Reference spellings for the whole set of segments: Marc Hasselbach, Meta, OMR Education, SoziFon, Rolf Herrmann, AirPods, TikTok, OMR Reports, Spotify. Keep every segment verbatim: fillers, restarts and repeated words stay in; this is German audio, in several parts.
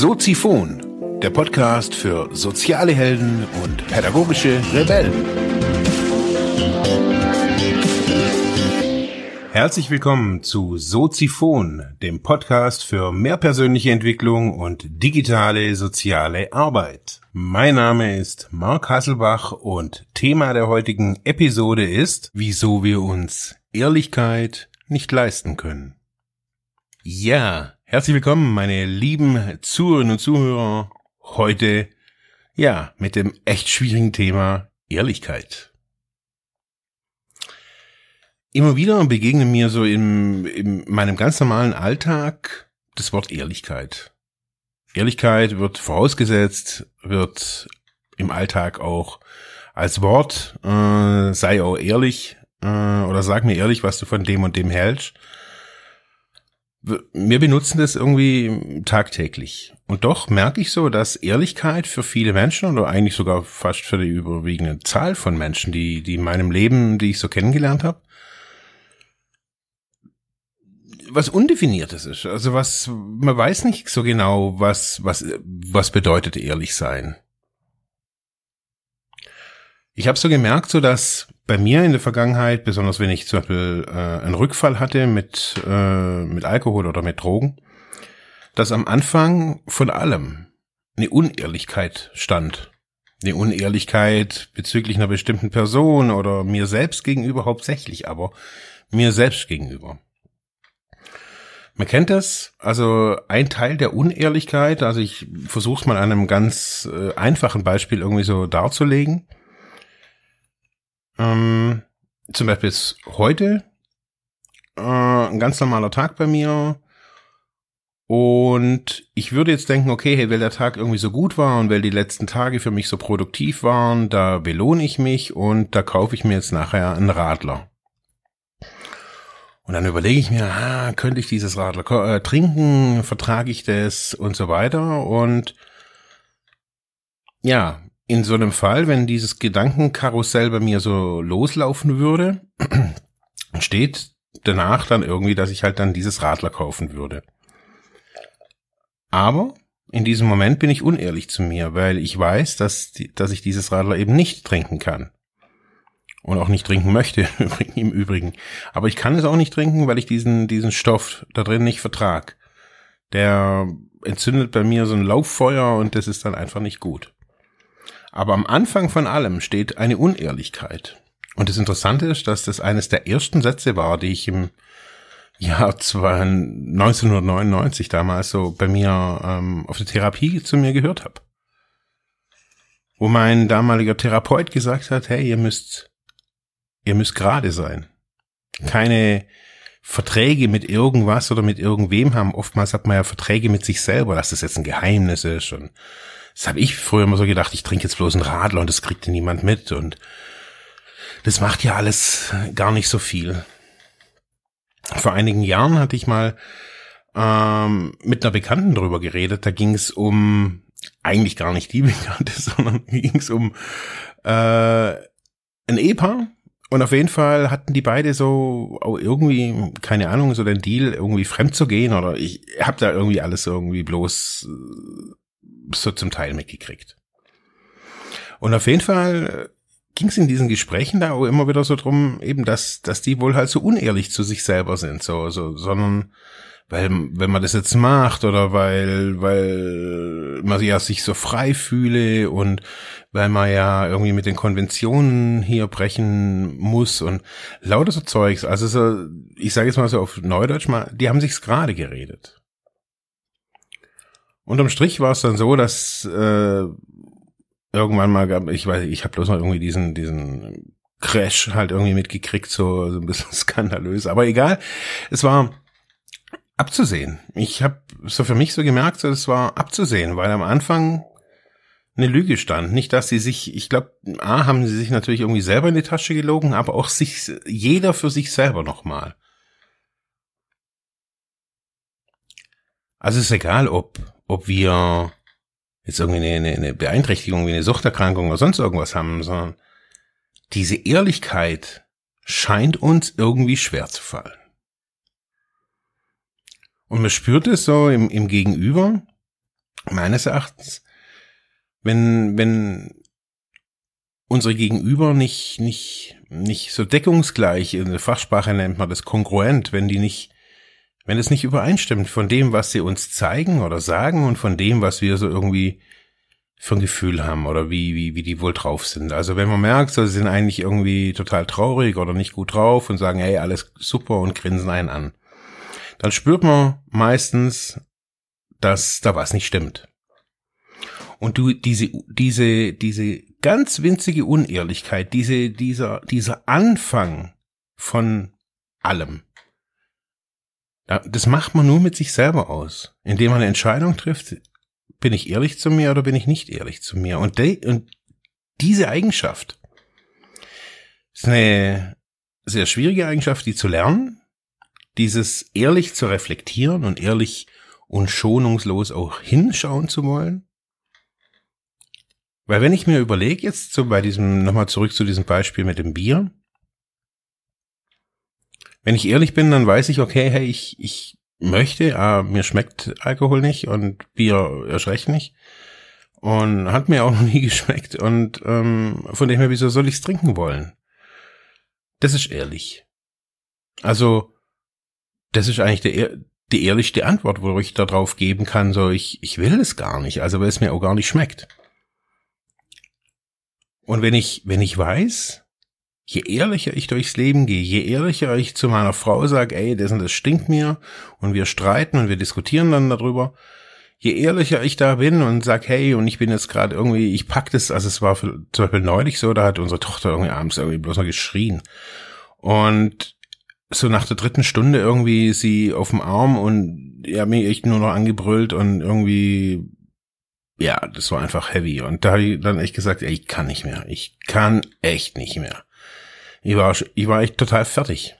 SoziFon, der Podcast für soziale Helden und pädagogische Rebellen. Herzlich willkommen zu SoziFon, dem Podcast für mehr persönliche Entwicklung und digitale soziale Arbeit. Mein Name ist Marc Hasselbach und Thema der heutigen Episode ist, wieso wir uns Ehrlichkeit nicht leisten können. Ja, herzlich willkommen, meine lieben Zuhörerinnen und Zuhörer, heute, ja, mit dem echt schwierigen Thema Ehrlichkeit. Immer wieder begegnet mir so im, in meinem ganz normalen Alltag das Wort Ehrlichkeit. Ehrlichkeit wird vorausgesetzt, wird im Alltag auch als Wort, äh, sei auch ehrlich, äh, oder sag mir ehrlich, was du von dem und dem hältst. Wir benutzen das irgendwie tagtäglich. Und doch merke ich so, dass Ehrlichkeit für viele Menschen oder eigentlich sogar fast für die überwiegende Zahl von Menschen, die, die in meinem Leben, die ich so kennengelernt habe, was Undefiniertes ist. Also was, man weiß nicht so genau, was, was, was bedeutet ehrlich sein. Ich habe so gemerkt, so dass bei mir in der Vergangenheit, besonders wenn ich zum Beispiel äh, einen Rückfall hatte mit äh, mit Alkohol oder mit Drogen, dass am Anfang von allem eine Unehrlichkeit stand. Eine Unehrlichkeit bezüglich einer bestimmten Person oder mir selbst gegenüber hauptsächlich, aber mir selbst gegenüber. Man kennt das, also ein Teil der Unehrlichkeit, also ich versuche es mal an einem ganz äh, einfachen Beispiel irgendwie so darzulegen. Ähm, zum Beispiel ist heute äh, ein ganz normaler Tag bei mir und ich würde jetzt denken, okay, hey, weil der Tag irgendwie so gut war und weil die letzten Tage für mich so produktiv waren, da belohne ich mich und da kaufe ich mir jetzt nachher einen Radler. Und dann überlege ich mir, ah, könnte ich dieses Radler äh, trinken, vertrage ich das und so weiter und ja, in so einem Fall, wenn dieses Gedankenkarussell bei mir so loslaufen würde, steht danach dann irgendwie, dass ich halt dann dieses Radler kaufen würde. Aber in diesem Moment bin ich unehrlich zu mir, weil ich weiß, dass, dass ich dieses Radler eben nicht trinken kann. Und auch nicht trinken möchte im Übrigen. Aber ich kann es auch nicht trinken, weil ich diesen, diesen Stoff da drin nicht vertrag. Der entzündet bei mir so ein Lauffeuer und das ist dann einfach nicht gut. Aber am Anfang von allem steht eine Unehrlichkeit. Und das Interessante ist, dass das eines der ersten Sätze war, die ich im Jahr neunzehnhundertneunundneunzig damals so bei mir ähm, auf der Therapie zu mir gehört habe. Wo mein damaliger Therapeut gesagt hat, hey, ihr müsst, ihr müsst gerade sein. Keine Verträge mit irgendwas oder mit irgendwem haben. Oftmals hat man ja Verträge mit sich selber, dass das jetzt ein Geheimnis ist und das habe ich früher immer so gedacht, ich trinke jetzt bloß einen Radler und das kriegt ja niemand mit und das macht ja alles gar nicht so viel. Vor einigen Jahren hatte ich mal ähm, mit einer Bekannten drüber geredet, da ging es um, eigentlich gar nicht die Bekannte, sondern ging es um äh, ein Ehepaar und auf jeden Fall hatten die beide so irgendwie, keine Ahnung, so den Deal, irgendwie fremd zu gehen oder ich habe da irgendwie alles irgendwie bloß so zum Teil mitgekriegt. Und auf jeden Fall ging es in diesen Gesprächen da auch immer wieder so drum, eben, dass dass die wohl halt so unehrlich zu sich selber sind, so so, sondern weil wenn man das jetzt macht oder weil weil man ja sich so frei fühle und weil man ja irgendwie mit den Konventionen hier brechen muss und lauter so Zeugs. Also so, ich sage jetzt mal so auf Neudeutsch mal, die haben sich's gerade geredet. Unterm Strich war es dann so, dass äh, irgendwann mal gab, ich weiß, ich habe bloß mal irgendwie diesen diesen Crash halt irgendwie mitgekriegt, so, so ein bisschen skandalös. Aber egal, es war abzusehen. Ich habe so für mich so gemerkt, so, es war abzusehen, weil am Anfang eine Lüge stand. Nicht, dass sie sich, ich glaube, a, haben sie sich natürlich irgendwie selber in die Tasche gelogen, aber auch sich jeder für sich selber nochmal. Also es ist egal, ob ob wir jetzt irgendwie eine, eine Beeinträchtigung wie eine Suchterkrankung oder sonst irgendwas haben, sondern diese Ehrlichkeit scheint uns irgendwie schwer zu fallen. Und man spürt es so im, im Gegenüber, meines Erachtens, wenn, wenn unsere Gegenüber nicht, nicht, nicht so deckungsgleich, in der Fachsprache nennt man das kongruent, wenn die nicht, wenn es nicht übereinstimmt von dem, was sie uns zeigen oder sagen und von dem, was wir so irgendwie für ein Gefühl haben oder wie, wie, wie die wohl drauf sind. Also wenn man merkt, so, sie sind eigentlich irgendwie total traurig oder nicht gut drauf und sagen, hey, alles super und grinsen einen an, dann spürt man meistens, dass da was nicht stimmt. Und du, diese, diese, diese ganz winzige Unehrlichkeit, diese, dieser, dieser Anfang von allem, das macht man nur mit sich selber aus, indem man eine Entscheidung trifft, bin ich ehrlich zu mir oder bin ich nicht ehrlich zu mir? Und, de, und diese Eigenschaft ist eine sehr schwierige Eigenschaft, die zu lernen, dieses ehrlich zu reflektieren und ehrlich und schonungslos auch hinschauen zu wollen. Weil wenn ich mir überlege, jetzt so bei diesem, nochmal zurück zu diesem Beispiel mit dem Bier, wenn ich ehrlich bin, dann weiß ich, okay, hey, ich, ich, möchte, aber mir schmeckt Alkohol nicht und Bier erschreckt nicht und hat mir auch noch nie geschmeckt und ähm, von dem her, wieso soll ich es trinken wollen? Das ist ehrlich. Also das ist eigentlich der, die ehrlichste Antwort, wo ich darauf geben kann, so ich, ich will es gar nicht, also weil es mir auch gar nicht schmeckt. Und wenn ich, wenn ich weiß, je ehrlicher ich durchs Leben gehe, je ehrlicher ich zu meiner Frau sage, ey, das und das stinkt mir und wir streiten und wir diskutieren dann darüber, je ehrlicher ich da bin und sage, hey, und ich bin jetzt gerade irgendwie, ich pack das, also es war für, zum Beispiel neulich so, da hat unsere Tochter irgendwie abends irgendwie bloß noch geschrien und so nach der dritten Stunde irgendwie sie auf dem Arm und ja, mich echt nur noch angebrüllt und irgendwie, ja, das war einfach heavy und da habe ich dann echt gesagt, ey, ich kann nicht mehr, ich kann echt nicht mehr. Ich war, ich war echt total fertig.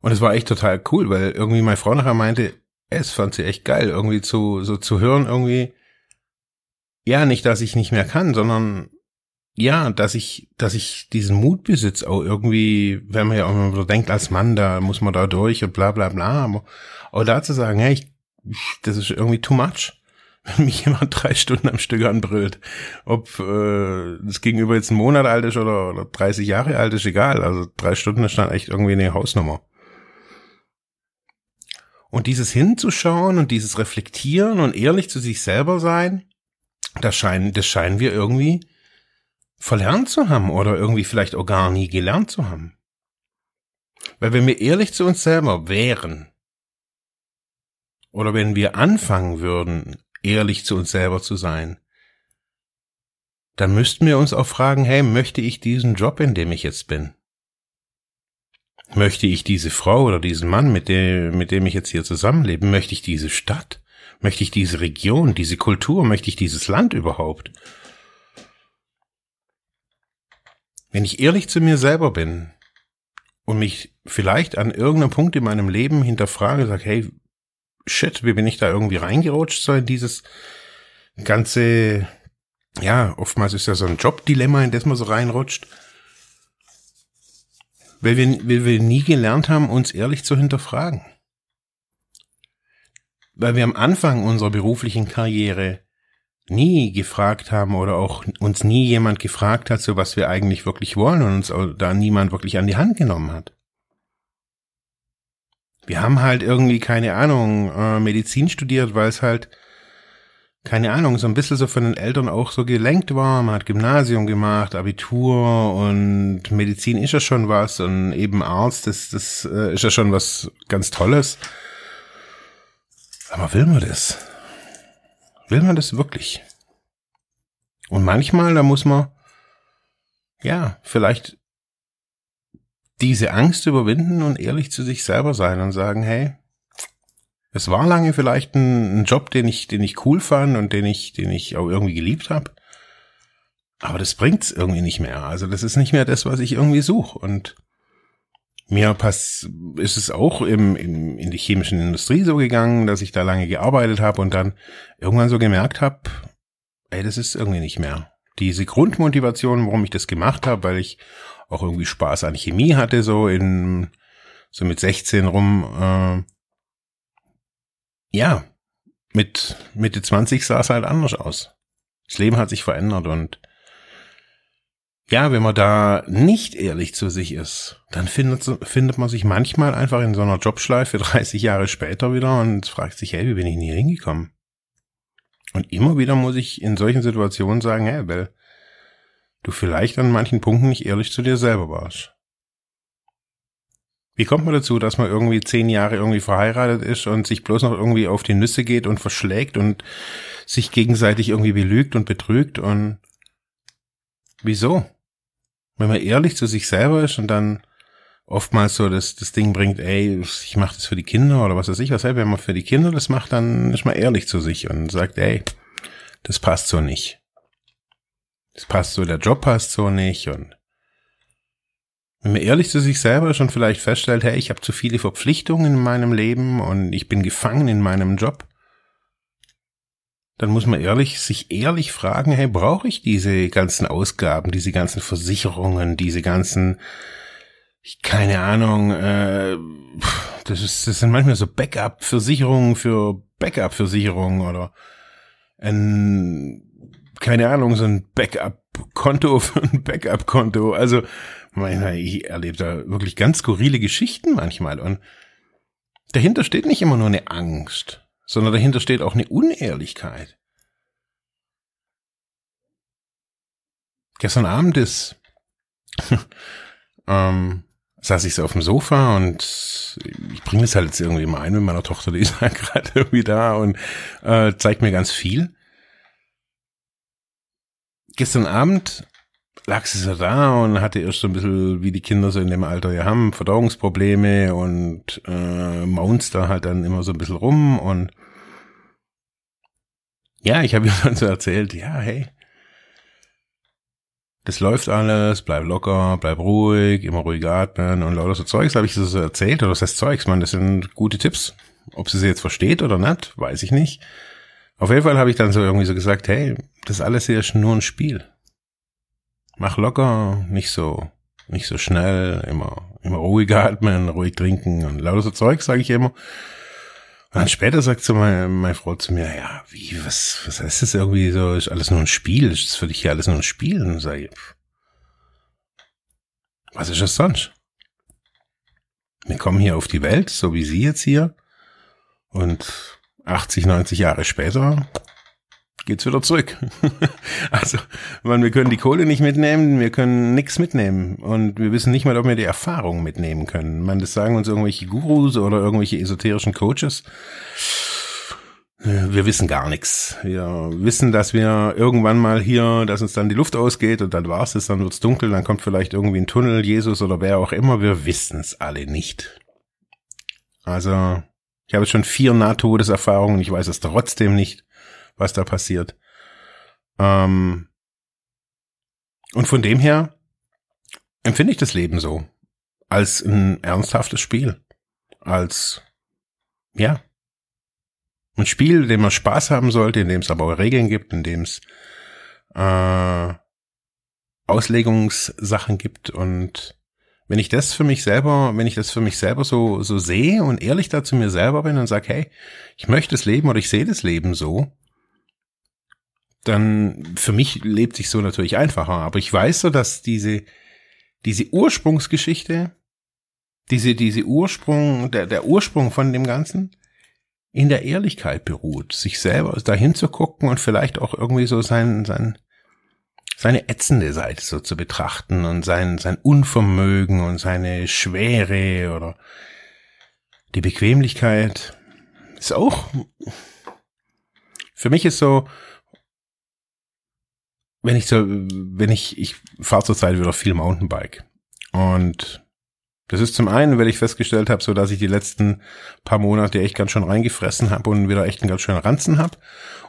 Und es war echt total cool, weil irgendwie meine Frau nachher meinte, es fand sie echt geil, irgendwie zu, so zu hören, irgendwie, ja, nicht, dass ich nicht mehr kann, sondern, ja, dass ich, dass ich diesen Mut besitze, auch irgendwie, wenn man ja auch immer so denkt, als Mann, da muss man da durch und bla, bla, bla, aber auch da zu sagen, hey, ich, das ist irgendwie too much. Wenn mich jemand drei Stunden am Stück anbrüllt, ob äh, das Gegenüber jetzt einen Monat alt ist oder, oder dreißig Jahre alt ist, egal. Also drei Stunden ist dann echt irgendwie eine Hausnummer. Und dieses hinzuschauen und dieses Reflektieren und ehrlich zu sich selber sein, das scheinen, das scheinen wir irgendwie verlernt zu haben oder irgendwie vielleicht auch gar nie gelernt zu haben. Weil wenn wir ehrlich zu uns selber wären oder wenn wir anfangen würden, ehrlich zu uns selber zu sein, dann müssten wir uns auch fragen, hey, möchte ich diesen Job, in dem ich jetzt bin? Möchte ich diese Frau oder diesen Mann, mit dem, mit dem ich jetzt hier zusammenlebe? Möchte ich diese Stadt? Möchte ich diese Region, diese Kultur? Möchte ich dieses Land überhaupt? Wenn ich ehrlich zu mir selber bin und mich vielleicht an irgendeinem Punkt in meinem Leben hinterfrage, sage, hey, shit, wie bin ich da irgendwie reingerutscht, so in dieses ganze, ja, oftmals ist ja so ein Jobdilemma, in das man so reinrutscht, weil wir, weil wir nie gelernt haben, uns ehrlich zu hinterfragen. Weil wir am Anfang unserer beruflichen Karriere nie gefragt haben oder auch uns nie jemand gefragt hat, so was wir eigentlich wirklich wollen und uns da niemand wirklich an die Hand genommen hat. Wir haben halt irgendwie, keine Ahnung, äh, Medizin studiert, weil es halt, keine Ahnung, so ein bisschen so von den Eltern auch so gelenkt war. Man hat Gymnasium gemacht, Abitur und Medizin ist ja schon was und eben Arzt, das, das äh, ist ja schon was ganz Tolles. Aber will man das? Will man das wirklich? Und manchmal, da muss man, ja, vielleicht diese Angst überwinden und ehrlich zu sich selber sein und sagen, hey, es war lange vielleicht ein, ein Job, den ich, den ich cool fand und den ich, den ich auch irgendwie geliebt habe, aber das bringt's irgendwie nicht mehr. Also das ist nicht mehr das, was ich irgendwie suche. Und mir passt, ist es auch im, im in die chemischen Industrie so gegangen, dass ich da lange gearbeitet habe und dann irgendwann so gemerkt habe, ey, das ist irgendwie nicht mehr. Diese Grundmotivation, warum ich das gemacht habe, weil ich auch irgendwie Spaß an Chemie hatte, so in, so mit sechzehn rum, äh, ja, mit Mitte zwanzig sah es halt anders aus. Das Leben hat sich verändert und ja, wenn man da nicht ehrlich zu sich ist, dann findet, findet man sich manchmal einfach in so einer Jobschleife dreißig Jahre später wieder und fragt sich, hey, wie bin ich denn hier hingekommen? Und immer wieder muss ich in solchen Situationen sagen, hey, Bell, du vielleicht an manchen Punkten nicht ehrlich zu dir selber warst. Wie kommt man dazu, dass man irgendwie zehn Jahre irgendwie verheiratet ist und sich bloß noch irgendwie auf die Nüsse geht und verschlägt und sich gegenseitig irgendwie belügt und betrügt und wieso? Wenn man ehrlich zu sich selber ist und dann oftmals so das, das Ding bringt, ey, ich mache das für die Kinder oder was weiß ich was, ey, wenn man für die Kinder das macht, dann ist man ehrlich zu sich und sagt, ey, das passt so nicht. Das passt so, der Job passt so nicht und wenn man ehrlich zu sich selber schon vielleicht feststellt, hey, ich habe zu viele Verpflichtungen in meinem Leben und ich bin gefangen in meinem Job, dann muss man ehrlich sich ehrlich fragen, hey, brauche ich diese ganzen Ausgaben, diese ganzen Versicherungen, diese ganzen, keine Ahnung, äh, das ist, das sind manchmal so Backup-Versicherungen für Backup-Versicherungen oder ein, keine Ahnung, so ein Backup-Konto für ein Backup-Konto, also ich erlebe da wirklich ganz skurrile Geschichten manchmal und dahinter steht nicht immer nur eine Angst, sondern dahinter steht auch eine Unehrlichkeit. Gestern Abend ist, ähm, saß ich so auf dem Sofa und ich bringe das halt jetzt irgendwie mal ein mit meiner Tochter, die ist halt gerade irgendwie da und äh, zeigt mir ganz viel. Gestern Abend lag sie so da und hatte erst so ein bisschen, wie die Kinder so in dem Alter ja haben, Verdauungsprobleme und äh, maunzt da halt dann immer so ein bisschen rum und ja, ich habe ihr dann so erzählt, ja, hey, das läuft alles, bleib locker, bleib ruhig, immer ruhig atmen und lauter so Zeugs, habe ich so erzählt, oder das heißt Zeugs, man, das sind gute Tipps, ob sie sie jetzt versteht oder nicht, weiß ich nicht. Auf jeden Fall habe ich dann so irgendwie so gesagt, hey, das alles hier ist nur ein Spiel. Mach locker, nicht so, nicht so schnell, immer, immer ruhig atmen, ruhig trinken und lauter so Zeug, sage ich immer. Und dann später sagt so meine, meine Frau zu mir, ja, wie, was, was heißt das irgendwie so, ist alles nur ein Spiel, ist das für dich hier alles nur ein Spiel? Und sage ich, was ist das sonst? Wir kommen hier auf die Welt, so wie sie jetzt hier, und achtzig, neunzig Jahre später geht's wieder zurück. Also, man, wir können die Kohle nicht mitnehmen, wir können nichts mitnehmen und wir wissen nicht mal, ob wir die Erfahrung mitnehmen können. Man, das sagen uns irgendwelche Gurus oder irgendwelche esoterischen Coaches. Wir wissen gar nichts. Wir wissen, dass wir irgendwann mal hier, dass uns dann die Luft ausgeht und dann war's es, dann wird's dunkel, dann kommt vielleicht irgendwie ein Tunnel, Jesus oder wer auch immer. Wir wissen es alle nicht. Also, ich habe schon vier Nahtodeserfahrungen, ich weiß es trotzdem nicht, was da passiert. Ähm und von dem her empfinde ich das Leben so, als ein ernsthaftes Spiel, als, ja, ein Spiel, in dem man Spaß haben sollte, in dem es aber auch Regeln gibt, in dem es äh, Auslegungssachen gibt und wenn ich das für mich selber, wenn ich das für mich selber so so sehe und ehrlich da zu mir selber bin und sage, hey, ich möchte das Leben oder ich sehe das Leben so, dann für mich lebt sich so natürlich einfacher. Aber ich weiß so, dass diese diese Ursprungsgeschichte, diese diese Ursprung der der Ursprung von dem Ganzen in der Ehrlichkeit beruht, sich selber dahin zu gucken und vielleicht auch irgendwie so sein sein seine ätzende Seite so zu betrachten und sein sein Unvermögen und seine Schwere oder die Bequemlichkeit ist auch, für mich ist so, wenn ich so, wenn ich, ich fahre zurzeit wieder viel Mountainbike und das ist zum einen, weil ich festgestellt habe, so dass ich die letzten paar Monate echt ganz schön reingefressen habe und wieder echt einen ganz schönen Ranzen habe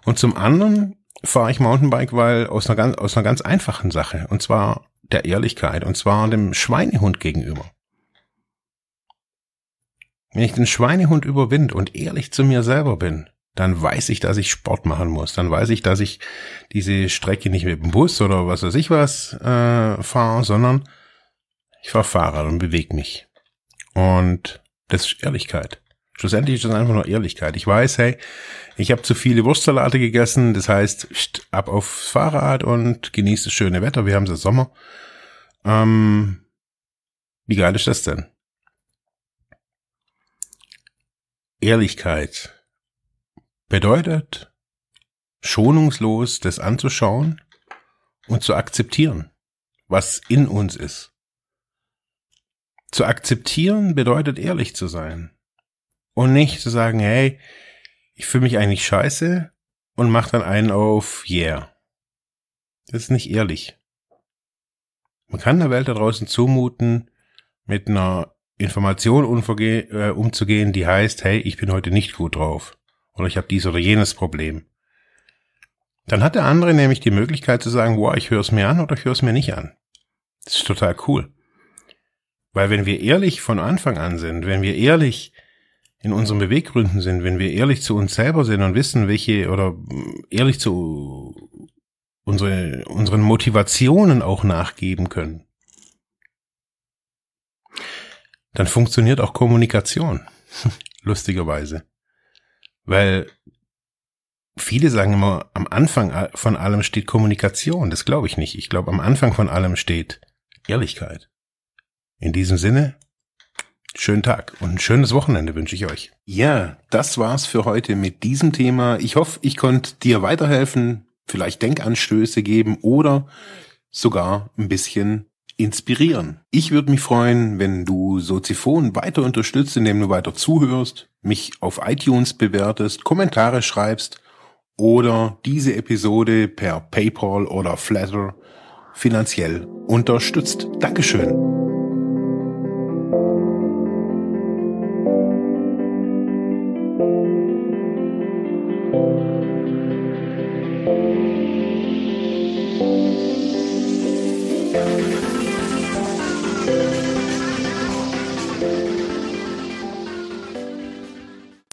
und zum anderen fahre ich Mountainbike, weil aus einer ganz, aus einer ganz einfachen Sache, und zwar der Ehrlichkeit, und zwar dem Schweinehund gegenüber. Wenn ich den Schweinehund überwinde und ehrlich zu mir selber bin, dann weiß ich, dass ich Sport machen muss, dann weiß ich, dass ich diese Strecke nicht mit dem Bus oder was weiß ich was äh, fahre, sondern ich fahre Fahrrad und bewege mich. Und das ist Ehrlichkeit. Schlussendlich ist das einfach nur Ehrlichkeit. Ich weiß, hey, ich habe zu viele Wurstsalate gegessen, das heißt, pst, ab aufs Fahrrad und genießt das schöne Wetter, wir haben es Sommer. Ähm, wie geil ist das denn? Ehrlichkeit bedeutet, schonungslos das anzuschauen und zu akzeptieren, was in uns ist. Zu akzeptieren bedeutet, ehrlich zu sein. Und nicht zu sagen, hey, ich fühle mich eigentlich scheiße und mach dann einen auf, yeah. Das ist nicht ehrlich. Man kann der Welt da draußen zumuten, mit einer Information umzugehen, die heißt, hey, ich bin heute nicht gut drauf oder ich habe dies oder jenes Problem. Dann hat der andere nämlich die Möglichkeit zu sagen, wow, ich höre es mir an oder ich höre es mir nicht an. Das ist total cool. Weil wenn wir ehrlich von Anfang an sind, wenn wir ehrlich in unseren Beweggründen sind, wenn wir ehrlich zu uns selber sind und wissen, welche, oder ehrlich zu unsere, unseren Motivationen auch nachgeben können, dann funktioniert auch Kommunikation, lustigerweise. Weil viele sagen immer, am Anfang von allem steht Kommunikation. Das glaube ich nicht. Ich glaube, am Anfang von allem steht Ehrlichkeit. In diesem Sinne, schönen Tag und ein schönes Wochenende wünsche ich euch. Ja, das war's für heute mit diesem Thema. Ich hoffe, ich konnte dir weiterhelfen, vielleicht Denkanstöße geben oder sogar ein bisschen inspirieren. Ich würde mich freuen, wenn du SoziFon weiter unterstützt, indem du weiter zuhörst, mich auf iTunes bewertest, Kommentare schreibst oder diese Episode per PayPal oder Flatter finanziell unterstützt. Dankeschön. Thank you.